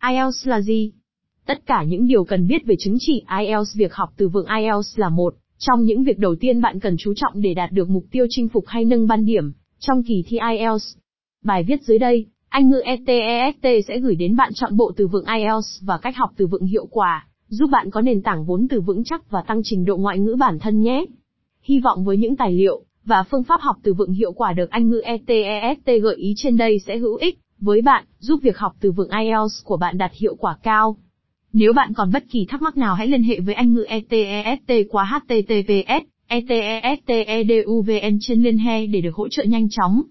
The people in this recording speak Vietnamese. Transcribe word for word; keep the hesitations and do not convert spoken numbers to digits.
ai eo là gì? Tất cả những điều cần biết về chứng chỉ ai eo. Việc học từ vựng ai eo là một trong những việc đầu tiên bạn cần chú trọng để đạt được mục tiêu chinh phục hay nâng ban điểm trong kỳ thi ai eo. Bài viết dưới đây, Anh ngữ e tê e ét tê sẽ gửi đến bạn chọn bộ từ vựng ai eo và cách học từ vựng hiệu quả, giúp bạn có nền tảng vốn từ vững chắc và tăng trình độ ngoại ngữ bản thân nhé. Hy vọng với những tài liệu và phương pháp học từ vựng hiệu quả được Anh ngữ e tê e ét tê gợi ý trên đây sẽ hữu ích với bạn, giúp việc học từ vựng ai eo của bạn đạt hiệu quả cao. Nếu bạn còn bất kỳ thắc mắc nào hãy liên hệ với Anh ngữ e tê e ét tê qua https etest.edu.vn trên Liên hệ để được hỗ trợ nhanh chóng.